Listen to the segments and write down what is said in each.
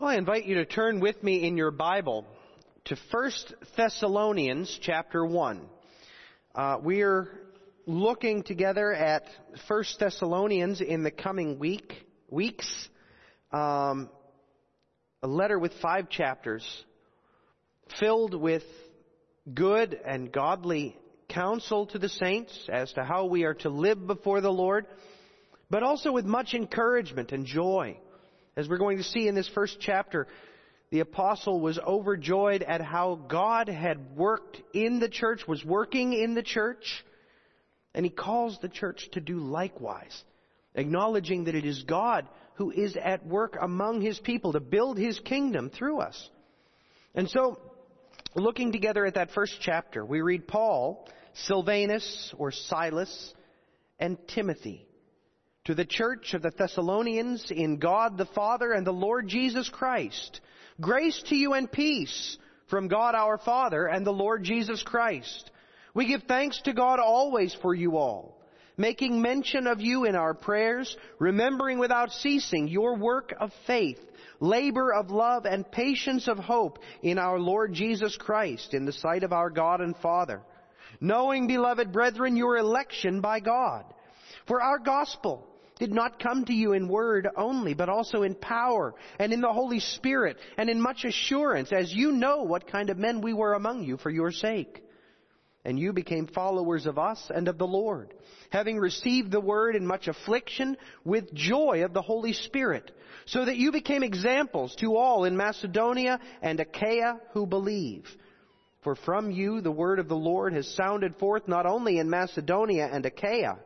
Well, I invite you to turn with me in your Bible to 1 Thessalonians chapter 1. We are looking together at 1 Thessalonians in the coming weeks. A letter with 5 chapters filled with good and godly counsel to the saints as to how we are to live before the Lord, but also with much encouragement and joy. As we're going to see in this first chapter, the apostle was overjoyed at how God had worked in the church, was working in the church, and he calls the church to do likewise, acknowledging that it is God who is at work among his people to build his kingdom through us. And so, looking together at that first chapter, we read Paul, Silvanus or Silas, and Timothy, to the church of the Thessalonians in God the Father and the Lord Jesus Christ. Grace to you and peace from God our Father and the Lord Jesus Christ. We give thanks to God always for you all, making mention of you in our prayers, remembering without ceasing your work of faith, labor of love, and patience of hope in our Lord Jesus Christ in the sight of our God and Father. Knowing, beloved brethren, your election by God. For our gospel did not come to you in word only, but also in power and in the Holy Spirit and in much assurance, as you know what kind of men we were among you for your sake. And you became followers of us and of the Lord, having received the word in much affliction with joy of the Holy Spirit, so that you became examples to all in Macedonia and Achaia who believe. For from you the word of the Lord has sounded forth not only in Macedonia and Achaia,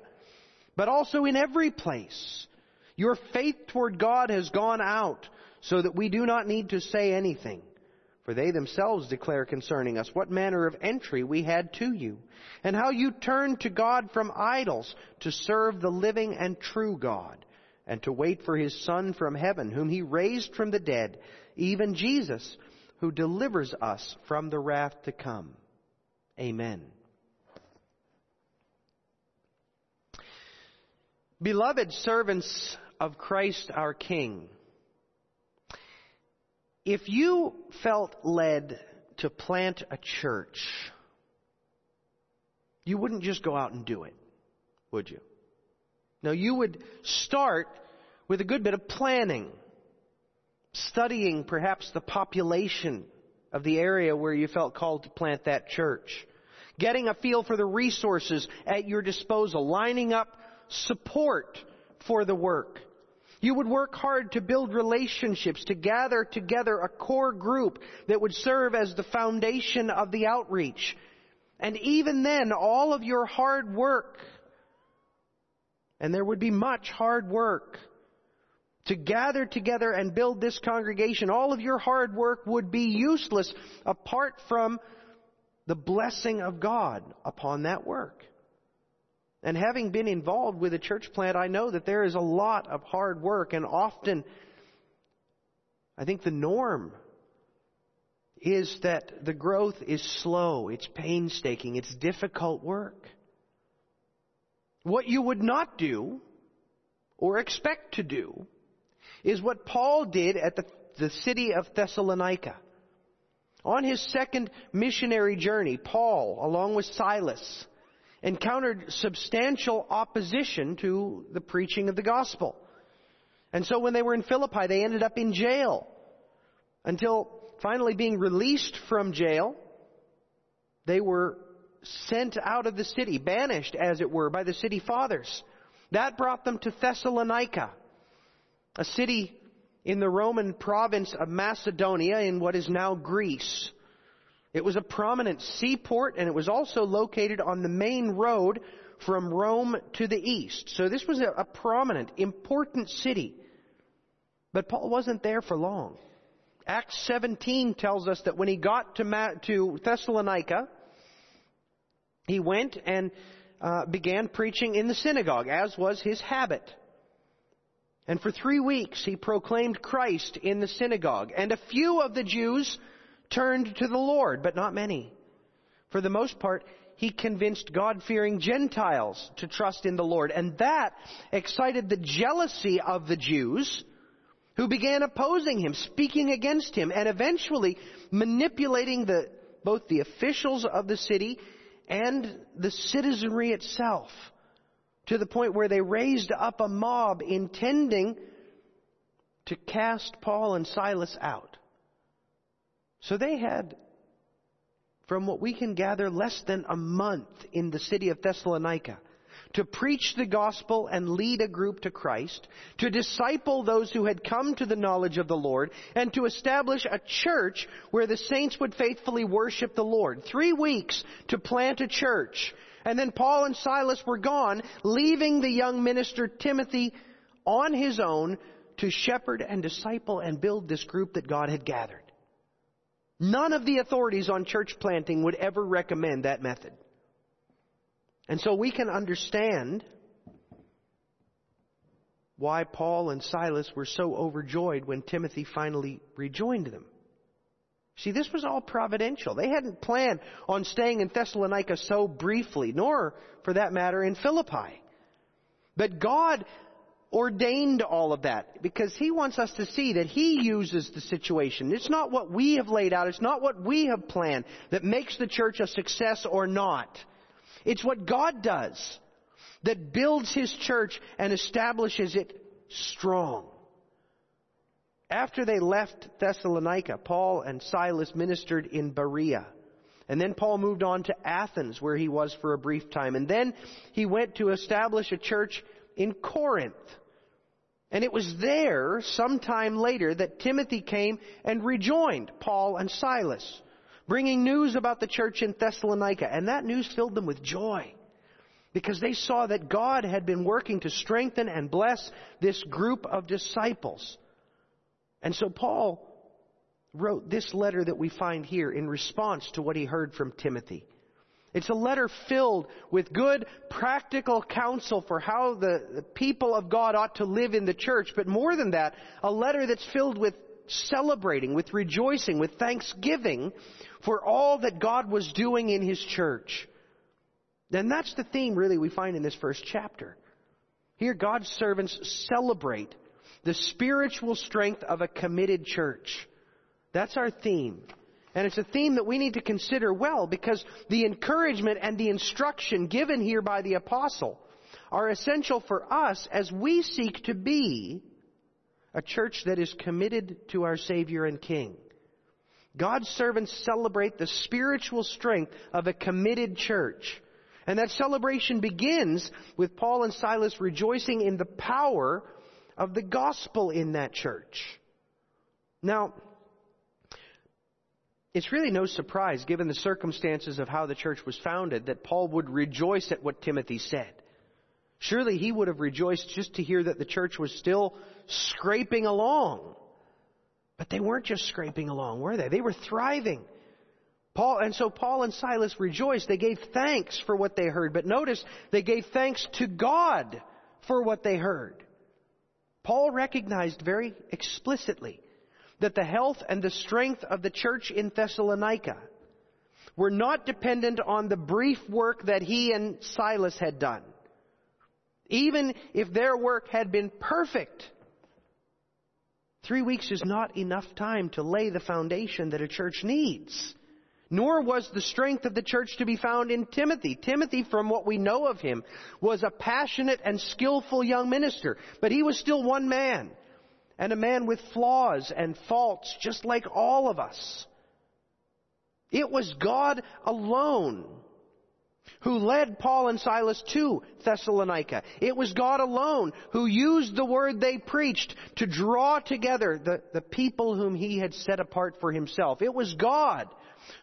but also in every place. Your faith toward God has gone out, so that we do not need to say anything. For they themselves declare concerning us what manner of entry we had to you, and how you turned to God from idols to serve the living and true God, and to wait for his Son from heaven, whom he raised from the dead, even Jesus, who delivers us from the wrath to come. Amen. Beloved servants of Christ our King, if you felt led to plant a church, you wouldn't just go out and do it, would you? No, you would start with a good bit of planning, studying perhaps the population of the area where you felt called to plant that church, getting a feel for the resources at your disposal, lining up support for the work. You would work hard to build relationships, to gather together a core group that would serve as the foundation of the outreach. And even then, all of your hard work, and there would be much hard work, to gather together and build this congregation, all of your hard work would be useless apart from the blessing of God upon that work. And having been involved with a church plant, I know that there is a lot of hard work, and often I think the norm is that the growth is slow, it's painstaking, it's difficult work. What you would not do or expect to do is what Paul did at the city of Thessalonica. On his second missionary journey, Paul, along with Silas, encountered substantial opposition to the preaching of the gospel. And so when they were in Philippi, they ended up in jail, until finally being released from jail, they were sent out of the city, banished, as it were, by the city fathers. That brought them to Thessalonica, a city in the Roman province of Macedonia in what is now Greece. It was a prominent seaport, and it was also located on the main road from Rome to the east. So this was a prominent, important city. But Paul wasn't there for long. Acts 17 tells us that when he got to Thessalonica, he went and began preaching in the synagogue, as was his habit. And for 3 weeks he proclaimed Christ in the synagogue. And a few of the Jews turned to the Lord, but not many. For the most part, he convinced God-fearing Gentiles to trust in the Lord, and that excited the jealousy of the Jews who began opposing him, speaking against him, and eventually manipulating both the officials of the city and the citizenry itself, to the point where they raised up a mob intending to cast Paul and Silas out. So they had, from what we can gather, less than a month in the city of Thessalonica to preach the gospel and lead a group to Christ, to disciple those who had come to the knowledge of the Lord, and to establish a church where the saints would faithfully worship the Lord. 3 weeks to plant a church. And then Paul and Silas were gone, leaving the young minister Timothy on his own to shepherd and disciple and build this group that God had gathered. None of the authorities on church planting would ever recommend that method. And so we can understand why Paul and Silas were so overjoyed when Timothy finally rejoined them. See, this was all providential. They hadn't planned on staying in Thessalonica so briefly, nor, for that matter, in Philippi. But God ordained all of that because He wants us to see that He uses the situation. It's not what we have laid out. It's not what we have planned that makes the church a success or not. It's what God does that builds His church and establishes it strong. After they left Thessalonica, Paul and Silas ministered in Berea. And then Paul moved on to Athens, where he was for a brief time. And then he went to establish a church in Corinth. And it was there, sometime later, that Timothy came and rejoined Paul and Silas, bringing news about the church in Thessalonica. And that news filled them with joy, because they saw that God had been working to strengthen and bless this group of disciples. And so Paul wrote this letter that we find here in response to what he heard from Timothy. It's a letter filled with good, practical counsel for how the people of God ought to live in the church. But more than that, a letter that's filled with celebrating, with rejoicing, with thanksgiving for all that God was doing in His church. And that's the theme, really, we find in this first chapter. Here, God's servants celebrate the spiritual strength of a committed church. That's our theme. And it's a theme that we need to consider well, because the encouragement and the instruction given here by the apostle are essential for us as we seek to be a church that is committed to our Savior and King. God's servants celebrate the spiritual strength of a committed church. And that celebration begins with Paul and Silas rejoicing in the power of the gospel in that church. Now, it's really no surprise, given the circumstances of how the church was founded, that Paul would rejoice at what Timothy said. Surely he would have rejoiced just to hear that the church was still scraping along. But they weren't just scraping along, were they? They were thriving. So Paul and Silas rejoiced. They gave thanks for what they heard. But notice, they gave thanks to God for what they heard. Paul recognized very explicitly that the health and the strength of the church in Thessalonica were not dependent on the brief work that he and Silas had done. Even if their work had been perfect, 3 weeks is not enough time to lay the foundation that a church needs. Nor was the strength of the church to be found in Timothy. Timothy, from what we know of him, was a passionate and skillful young minister. But he was still one man, and a man with flaws and faults, just like all of us. It was God alone who led Paul and Silas to Thessalonica. It was God alone who used the word they preached to draw together the people whom He had set apart for Himself. It was God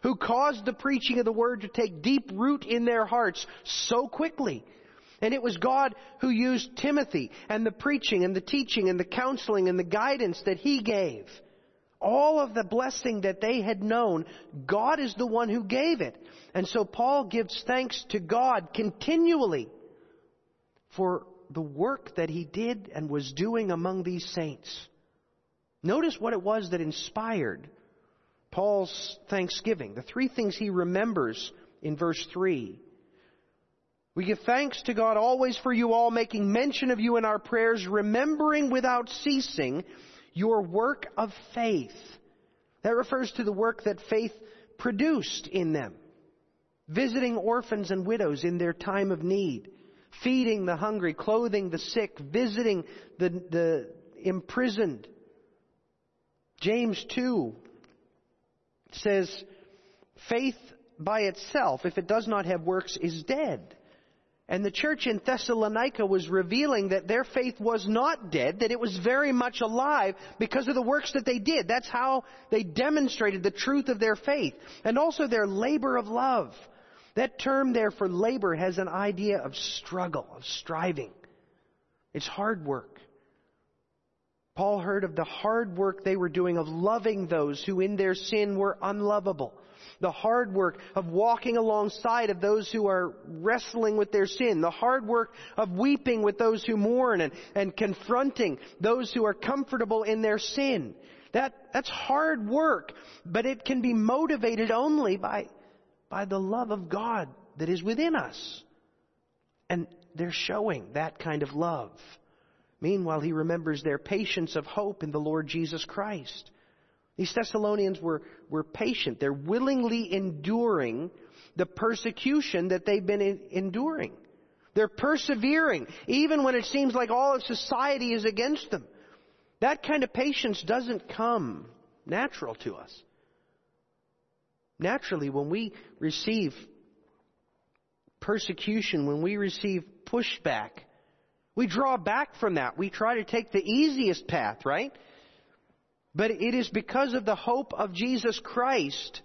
who caused the preaching of the word to take deep root in their hearts so quickly. And it was God who used Timothy and the preaching and the teaching and the counseling and the guidance that he gave. All of the blessing that they had known, God is the one who gave it. And so Paul gives thanks to God continually for the work that he did and was doing among these saints. Notice what it was that inspired Paul's thanksgiving. The three things he remembers in verse 3. We give thanks to God always for you all, making mention of you in our prayers, remembering without ceasing your work of faith. That refers to the work that faith produced in them. Visiting orphans and widows in their time of need. Feeding the hungry, clothing the sick, visiting the imprisoned. James 2 says, faith by itself, if it does not have works, is dead. And the church in Thessalonica was revealing that their faith was not dead, that it was very much alive because of the works that they did. That's how they demonstrated the truth of their faith. And also their labor of love. That term there for labor has an idea of struggle, of striving. It's hard work. Paul heard of the hard work they were doing of loving those who in their sin were unlovable. The hard work of walking alongside of those who are wrestling with their sin. The hard work of weeping with those who mourn and confronting those who are comfortable in their sin. That's hard work, but it can be motivated only by the love of God that is within us. And they're showing that kind of love. Meanwhile, he remembers their patience of hope in the Lord Jesus Christ. These Thessalonians were patient. They're willingly enduring the persecution that they've been enduring. They're persevering, even when it seems like all of society is against them. That kind of patience doesn't come natural to us. Naturally, when we receive persecution, when we receive pushback, we draw back from that. We try to take the easiest path, right? But it is because of the hope of Jesus Christ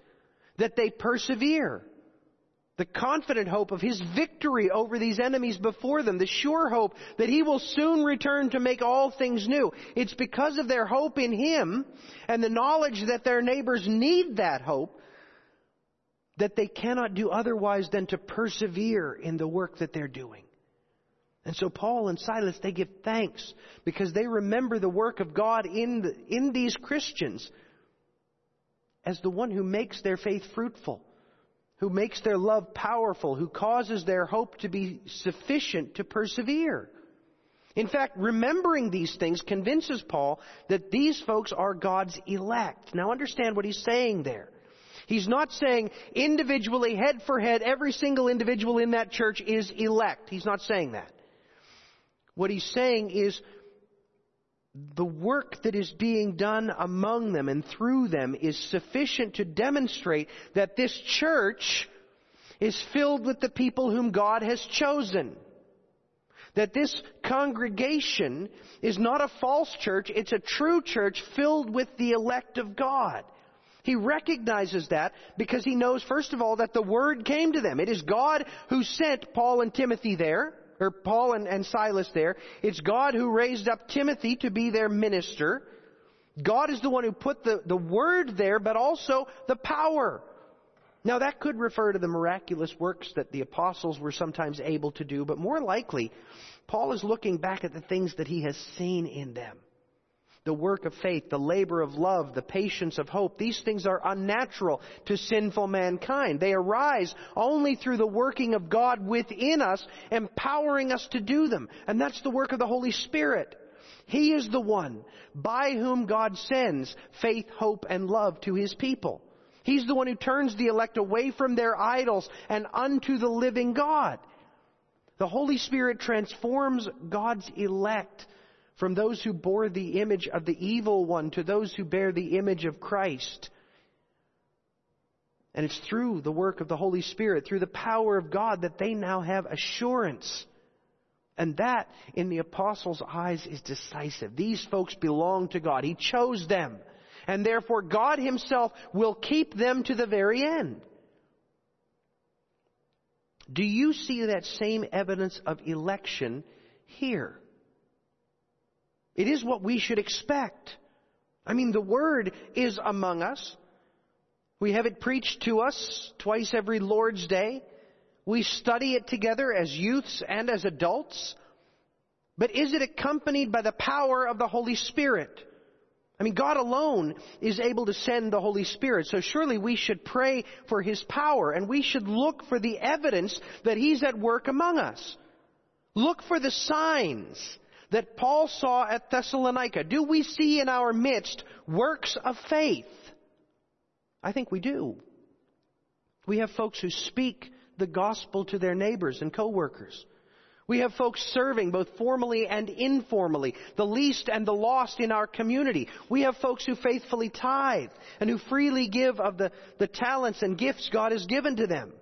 that they persevere. The confident hope of His victory over these enemies before them. The sure hope that He will soon return to make all things new. It's because of their hope in Him and the knowledge that their neighbors need that hope that they cannot do otherwise than to persevere in the work that they're doing. And so Paul and Silas, they give thanks because they remember the work of God in these Christians as the one who makes their faith fruitful, who makes their love powerful, who causes their hope to be sufficient to persevere. In fact, remembering these things convinces Paul that these folks are God's elect. Now understand what he's saying there. He's not saying individually, head for head, every single individual in that church is elect. He's not saying that. What he's saying is the work that is being done among them and through them is sufficient to demonstrate that this church is filled with the people whom God has chosen. That this congregation is not a false church, it's a true church filled with the elect of God. He recognizes that because he knows, first of all, that the word came to them. It is God who sent Paul and Timothy there. Or Paul and Silas there. It's God who raised up Timothy to be their minister. God is the one who put the word there, but also the power. Now that could refer to the miraculous works that the apostles were sometimes able to do, but more likely, Paul is looking back at the things that he has seen in them. The work of faith, the labor of love, the patience of hope. These things are unnatural to sinful mankind. They arise only through the working of God within us, empowering us to do them. And that's the work of the Holy Spirit. He is the one by whom God sends faith, hope, and love to His people. He's the one who turns the elect away from their idols and unto the living God. The Holy Spirit transforms God's elect from those who bore the image of the evil one to those who bear the image of Christ. And it's through the work of the Holy Spirit, through the power of God, that they now have assurance. And that, in the apostles' eyes, is decisive. These folks belong to God. He chose them. And therefore, God Himself will keep them to the very end. Do you see that same evidence of election here? It is what we should expect. I mean, the Word is among us. We have it preached to us twice every Lord's Day. We study it together as youths and as adults. But is it accompanied by the power of the Holy Spirit? I mean, God alone is able to send the Holy Spirit. So surely we should pray for His power, and we should look for the evidence that He's at work among us. Look for the signs that Paul saw at Thessalonica. Do we see in our midst works of faith? I think we do. We have folks who speak the gospel to their neighbors and co-workers. We have folks serving both formally and informally, the least and the lost in our community. We have folks who faithfully tithe and who freely give of the talents and gifts God has given to them.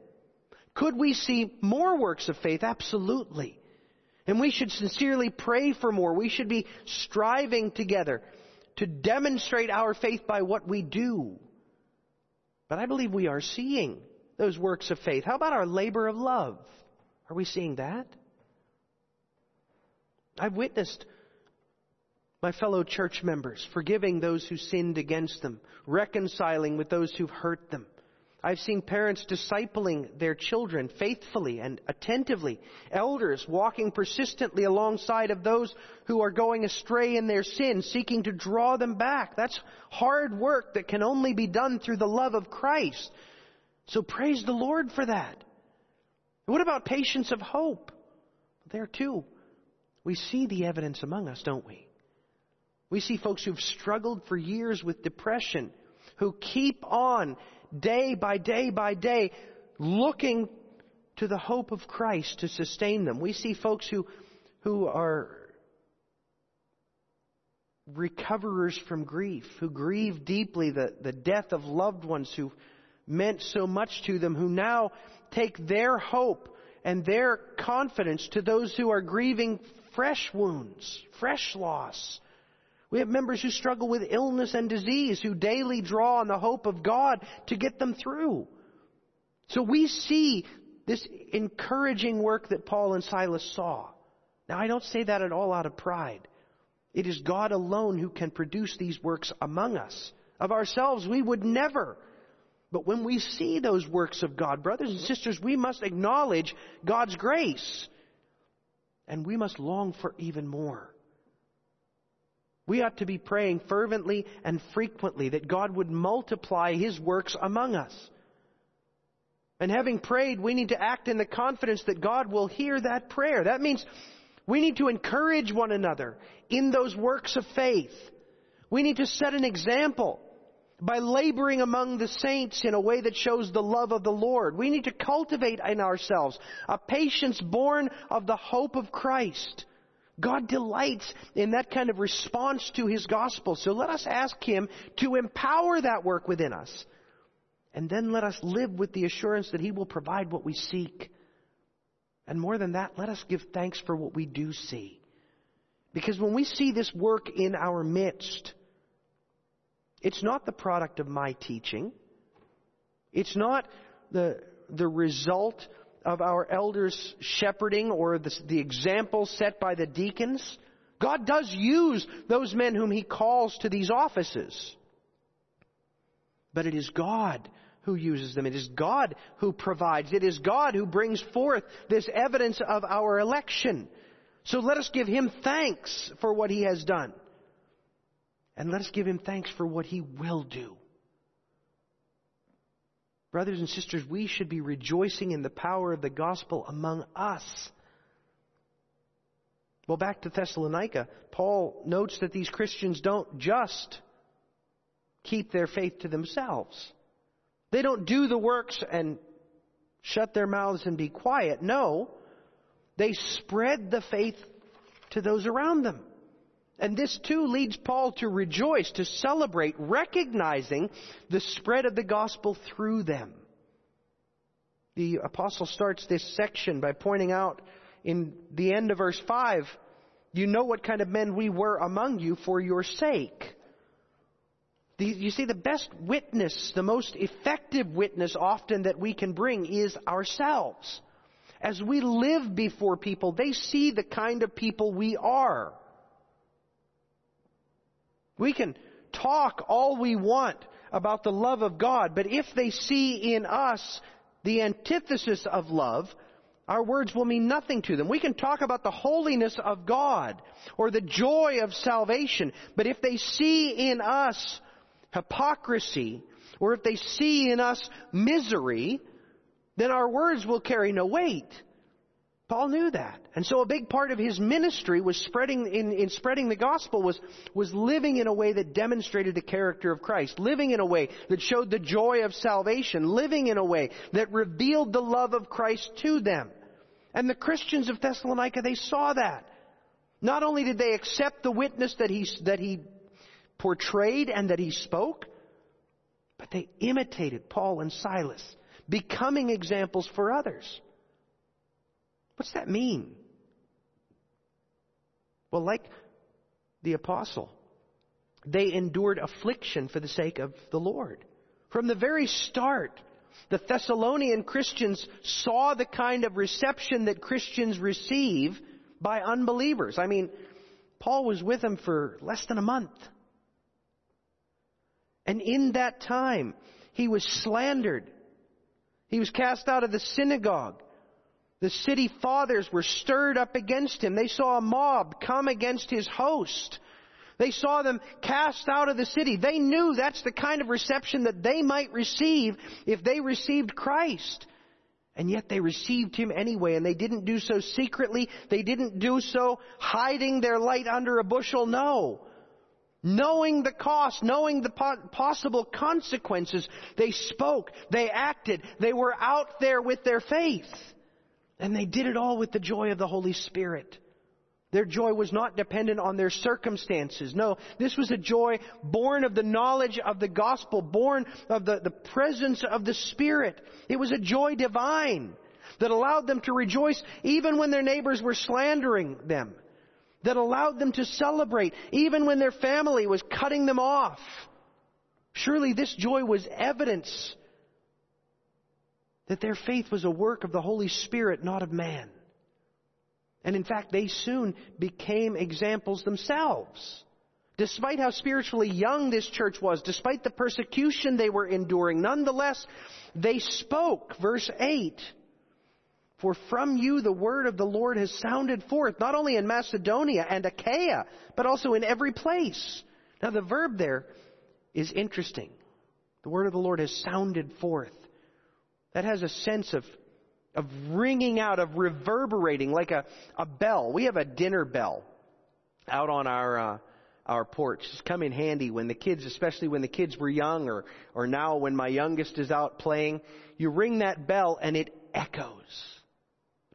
Could we see more works of faith? Absolutely. And we should sincerely pray for more. We should be striving together to demonstrate our faith by what we do. But I believe we are seeing those works of faith. How about our labor of love? Are we seeing that? I've witnessed my fellow church members forgiving those who sinned against them, reconciling with those who've hurt them. I've seen parents discipling their children faithfully and attentively, elders walking persistently alongside of those who are going astray in their sin, seeking to draw them back. That's hard work that can only be done through the love of Christ. So praise the Lord for that. What about patience of hope? There too, we see the evidence among us, don't we? We see folks who've struggled for years with depression, who keep on day by day by day looking to the hope of Christ to sustain them. We see folks who are recoverers from grief, who grieve deeply the death of loved ones who meant so much to them, who now take their hope and their confidence to those who are grieving fresh wounds, fresh loss. We have members who struggle with illness and disease, who daily draw on the hope of God to get them through. So we see this encouraging work that Paul and Silas saw. Now, I don't say that at all out of pride. It is God alone who can produce these works among us. Of ourselves, we would never. But when we see those works of God, brothers and sisters, we must acknowledge God's grace. And we must long for even more. We ought to be praying fervently and frequently that God would multiply His works among us. And having prayed, we need to act in the confidence that God will hear that prayer. That means we need to encourage one another in those works of faith. We need to set an example by laboring among the saints in a way that shows the love of the Lord. We need to cultivate in ourselves a patience born of the hope of Christ. God delights in that kind of response to His gospel. So let us ask Him to empower that work within us. And then let us live with the assurance that He will provide what we seek. And more than that, let us give thanks for what we do see. Because when we see this work in our midst, it's not the product of my teaching. It's not the result of our elders' shepherding or the example set by the deacons. God does use those men whom He calls to these offices. But it is God who uses them. It is God who provides. It is God who brings forth this evidence of our election. So let us give Him thanks for what He has done. And let us give Him thanks for what He will do. Brothers and sisters, we should be rejoicing in the power of the gospel among us. Well, back to Thessalonica, Paul notes that these Christians don't just keep their faith to themselves. They don't do the works and shut their mouths and be quiet. No, they spread the faith to those around them. And this too leads Paul to rejoice, to celebrate, recognizing the spread of the gospel through them. The apostle starts this section by pointing out in the end of verse 5, you know what kind of men we were among you for your sake. You see, the best witness, the most effective witness often that we can bring is ourselves. As we live before people, they see the kind of people we are. We can talk all we want about the love of God, but if they see in us the antithesis of love, our words will mean nothing to them. We can talk about the holiness of God or the joy of salvation, but if they see in us hypocrisy or if they see in us misery, then our words will carry no weight. Paul knew that. And so a big part of his ministry was spreading the gospel was living in a way that demonstrated the character of Christ, living in a way that showed the joy of salvation, living in a way that revealed the love of Christ to them. And the Christians of Thessalonica, they saw that. Not only did they accept the witness that he portrayed and that he spoke, but they imitated Paul and Silas, becoming examples for others. What's that mean? Well, like the apostle, they endured affliction for the sake of the Lord. From the very start, the Thessalonian Christians saw the kind of reception that Christians receive by unbelievers. I mean, Paul was with them for less than a month. And in that time, he was slandered. He was cast out of the synagogue. The city fathers were stirred up against him. They saw a mob come against his host. They saw them cast out of the city. They knew that's the kind of reception that they might receive if they received Christ. And yet they received him anyway, and they didn't do so secretly. They didn't do so hiding their light under a bushel. No. Knowing the cost, knowing the possible consequences, they spoke, they acted, they were out there with their faith. And they did it all with the joy of the Holy Spirit. Their joy was not dependent on their circumstances. No, this was a joy born of the knowledge of the gospel, born of the presence of the Spirit. It was a joy divine that allowed them to rejoice even when their neighbors were slandering them, that allowed them to celebrate even when their family was cutting them off. Surely this joy was evidence that their faith was a work of the Holy Spirit, not of man. And in fact, they soon became examples themselves. Despite how spiritually young this church was, despite the persecution they were enduring, nonetheless, they spoke. Verse 8, "For from you the word of the Lord has sounded forth, not only in Macedonia and Achaia, but also in every place." Now the verb there is interesting. The word of the Lord has sounded forth. That has a sense of ringing out, of reverberating like a bell. We have a dinner bell out on our porch. It's come in handy when the kids, especially when the kids were young, or now when my youngest is out playing. You ring that bell and it echoes.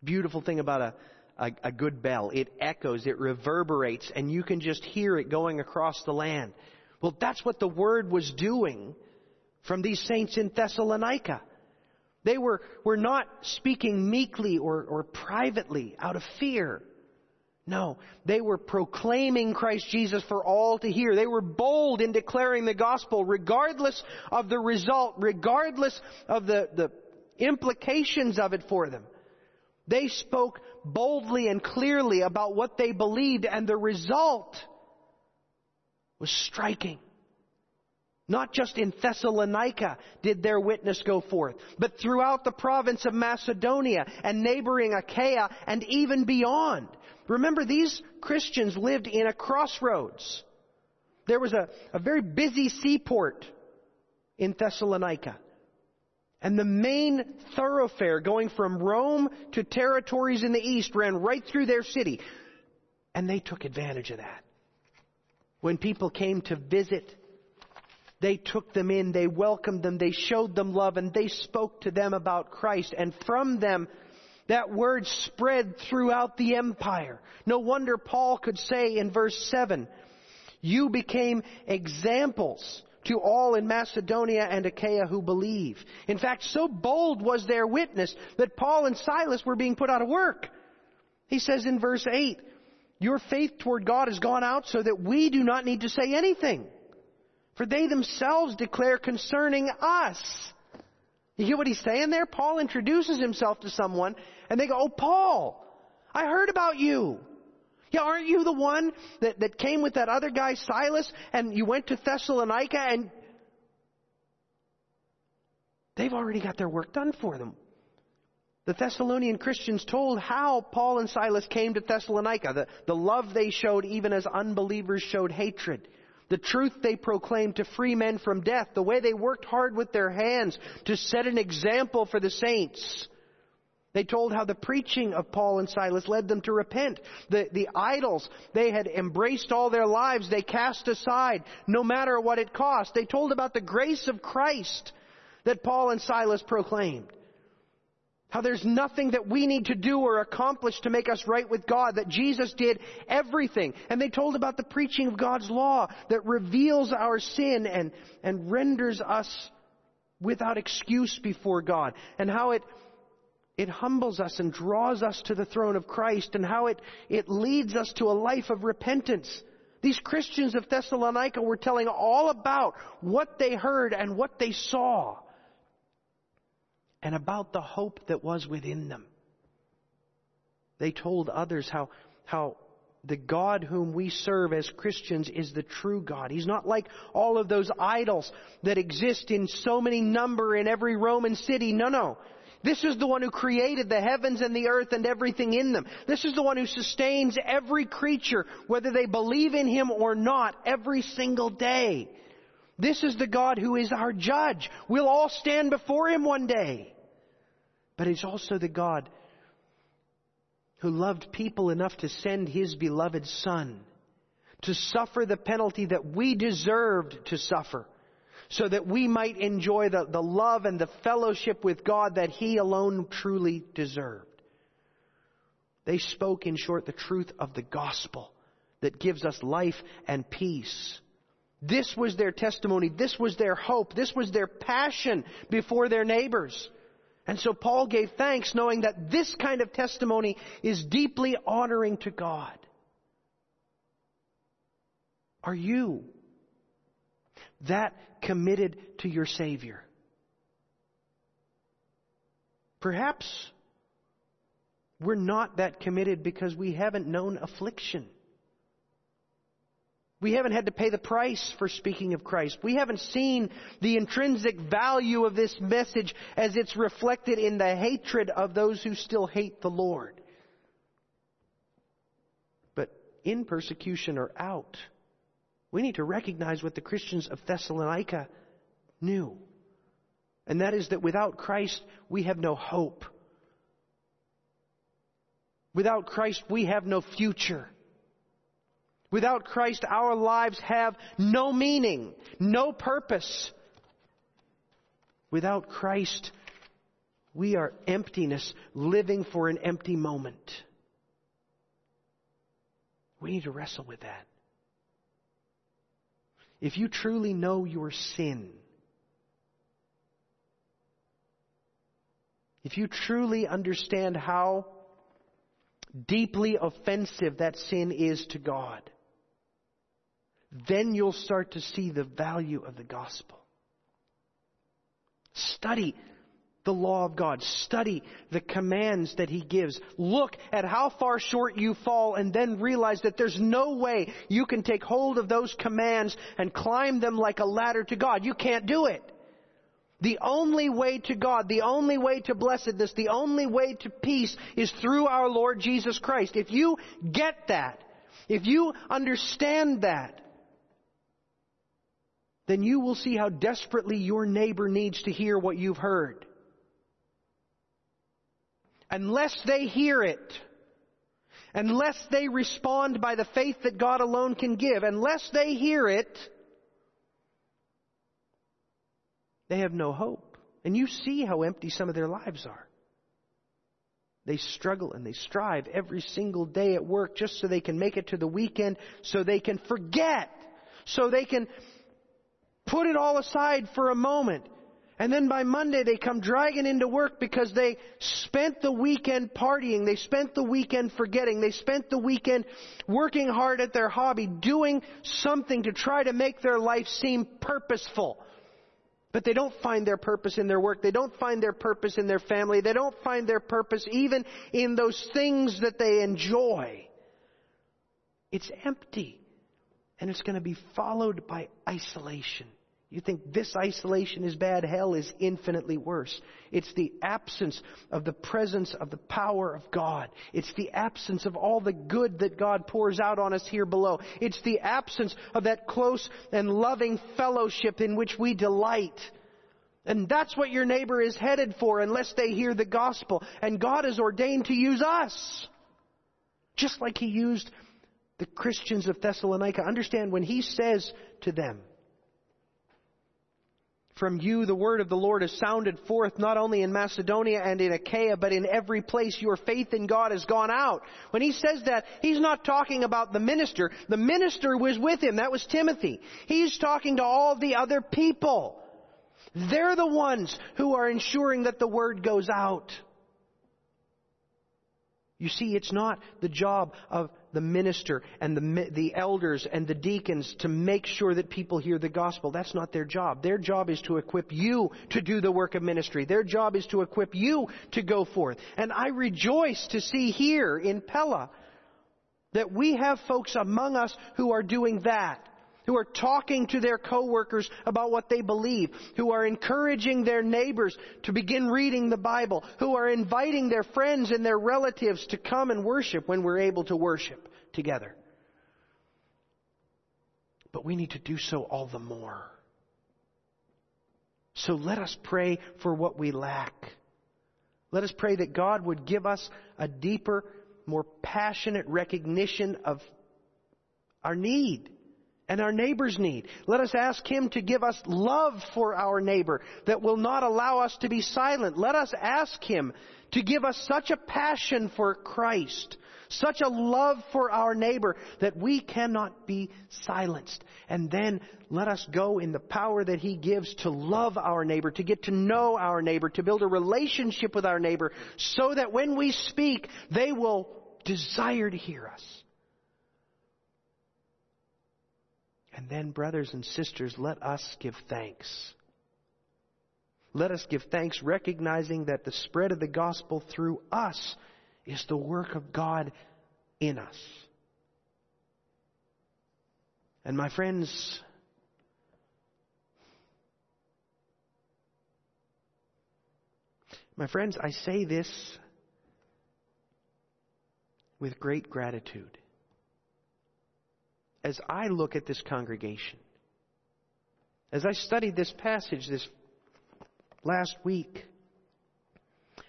Beautiful thing about a good bell. It echoes, it reverberates, and you can just hear it going across the land. Well, that's what the word was doing from these saints in Thessalonica. They were not speaking meekly or privately out of fear. No, they were proclaiming Christ Jesus for all to hear. They were bold in declaring the gospel, regardless of the result, regardless of the implications of it for them. They spoke boldly and clearly about what they believed, and the result was striking. Not just in Thessalonica did their witness go forth, but throughout the province of Macedonia and neighboring Achaia and even beyond. Remember, these Christians lived in a crossroads. There was a very busy seaport in Thessalonica. And the main thoroughfare going from Rome to territories in the east ran right through their city. And they took advantage of that. When people came to visit, they took them in, they welcomed them, they showed them love, and they spoke to them about Christ. And from them, that word spread throughout the empire. No wonder Paul could say in verse 7, "You became examples to all in Macedonia and Achaia who believe." In fact, so bold was their witness that Paul and Silas were being put out of work. He says in verse 8, "Your faith toward God has gone out so that we do not need to say anything. For they themselves declare concerning us." You hear what he's saying there? Paul introduces himself to someone, and they go, "Oh, Paul, I heard about you. Yeah, aren't you the one that came with that other guy, Silas, and you went to Thessalonica?" And they've already got their work done for them. The Thessalonian Christians told how Paul and Silas came to Thessalonica, the love they showed even as unbelievers showed hatred. The truth they proclaimed to free men from death. The way they worked hard with their hands to set an example for the saints. They told how the preaching of Paul and Silas led them to repent. The idols they had embraced all their lives, they cast aside, no matter what it cost. They told about the grace of Christ that Paul and Silas proclaimed. How there's nothing that we need to do or accomplish to make us right with God, that Jesus did everything. And they told about the preaching of God's law that reveals our sin and renders us without excuse before God. And how it humbles us and draws us to the throne of Christ, and how it leads us to a life of repentance. These Christians of Thessalonica were telling all about what they heard and what they saw, and about the hope that was within them. They told others how the God whom we serve as Christians is the true God. He's not like all of those idols that exist in so many number in every Roman city. No. This is the one who created the heavens and the earth and everything in them. This is the one who sustains every creature, whether they believe in Him or not, every single day. This is the God who is our judge. We'll all stand before Him one day. But it's also the God who loved people enough to send His beloved Son to suffer the penalty that we deserved to suffer, so that we might enjoy the love and the fellowship with God that He alone truly deserved. They spoke, in short, the truth of the gospel that gives us life and peace. This was their testimony. This was their hope. This was their passion before their neighbors. And so Paul gave thanks, knowing that this kind of testimony is deeply honoring to God. Are you that committed to your Savior? Perhaps we're not that committed because we haven't known affliction. We haven't had to pay the price for speaking of Christ. We haven't seen the intrinsic value of this message as it's reflected in the hatred of those who still hate the Lord. But in persecution or out, we need to recognize what the Christians of Thessalonica knew. And that is that without Christ, we have no hope. Without Christ, we have no future. Without Christ, our lives have no meaning, no purpose. Without Christ, we are emptiness, living for an empty moment. We need to wrestle with that. If you truly know your sin, if you truly understand how deeply offensive that sin is to God, then you'll start to see the value of the gospel. Study the law of God. Study the commands that He gives. Look at how far short you fall, and then realize that there's no way you can take hold of those commands and climb them like a ladder to God. You can't do it. The only way to God, the only way to blessedness, the only way to peace is through our Lord Jesus Christ. If you get that, if you understand that, then you will see how desperately your neighbor needs to hear what you've heard. Unless they hear it, unless they respond by the faith that God alone can give, unless they hear it, they have no hope. And you see how empty some of their lives are. They struggle and they strive every single day at work just so they can make it to the weekend, so they can forget, so they can put it all aside for a moment. And then by Monday they come dragging into work because they spent the weekend partying. They spent the weekend forgetting. They spent the weekend working hard at their hobby, doing something to try to make their life seem purposeful. But they don't find their purpose in their work. They don't find their purpose in their family. They don't find their purpose even in those things that they enjoy. It's empty. And it's going to be followed by isolation. You think this isolation is bad? Hell is infinitely worse. It's the absence of the presence of the power of God. It's the absence of all the good that God pours out on us here below. It's the absence of that close and loving fellowship in which we delight. And that's what your neighbor is headed for unless they hear the gospel. And God is ordained to use us. Just like He used the Christians of Thessalonica. Understand, when He says to them, "From you the word of the Lord has sounded forth not only in Macedonia and in Achaia, but in every place your faith in God has gone out." When he says that, he's not talking about the minister. The minister was with him. That was Timothy. He's talking to all the other people. They're the ones who are ensuring that the word goes out. You see, it's not the job of the minister and the elders and the deacons to make sure that people hear the gospel. That's not their job. Their job is to equip you to do the work of ministry. Their job is to equip you to go forth. And I rejoice to see here in Pella that we have folks among us who are doing that, who are talking to their co-workers about what they believe, who are encouraging their neighbors to begin reading the Bible, who are inviting their friends and their relatives to come and worship when we're able to worship together. But we need to do so all the more. So let us pray for what we lack. Let us pray that God would give us a deeper, more passionate recognition of our need. And our neighbor's need. Let us ask Him to give us love for our neighbor that will not allow us to be silent. Let us ask Him to give us such a passion for Christ, such a love for our neighbor that we cannot be silenced. And then let us go in the power that He gives to love our neighbor, to get to know our neighbor, to build a relationship with our neighbor so that when we speak, they will desire to hear us. And then, brothers and sisters, let us give thanks. Let us give thanks, recognizing that the spread of the gospel through us is the work of God in us. And my friends, I say this with great gratitude. As I look at this congregation, as I studied this passage this last week,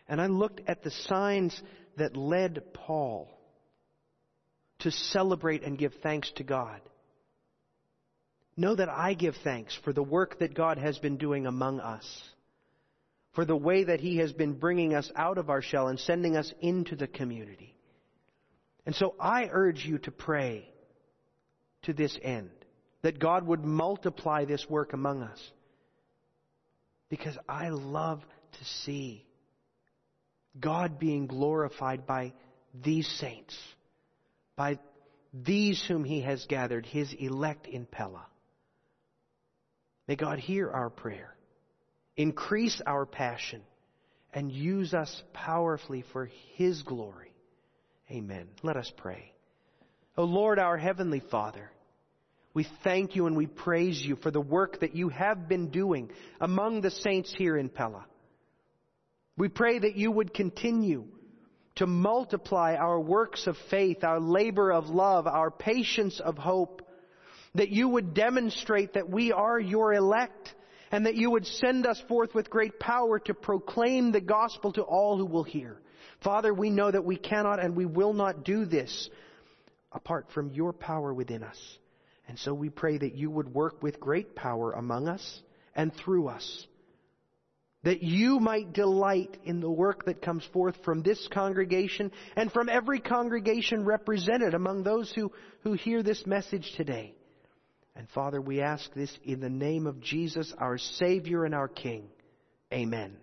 and I looked at the signs that led Paul to celebrate and give thanks to God, know that I give thanks for the work that God has been doing among us, for the way that He has been bringing us out of our shell and sending us into the community. And so I urge you to pray to this end, that God would multiply this work among us. Because I love to see God being glorified by these saints, by these whom He has gathered, His elect in Pella. May God hear our prayer, increase our passion, and use us powerfully for His glory. Amen. Let us pray. O Lord, our Heavenly Father, we thank You and we praise You for the work that You have been doing among the saints here in Pella. We pray that You would continue to multiply our works of faith, our labor of love, our patience of hope, that You would demonstrate that we are Your elect, and that You would send us forth with great power to proclaim the gospel to all who will hear. Father, we know that we cannot and we will not do this apart from Your power within us. And so we pray that You would work with great power among us and through us, that You might delight in the work that comes forth from this congregation and from every congregation represented among those who hear this message today. And Father, we ask this in the name of Jesus, our Savior and our King. Amen.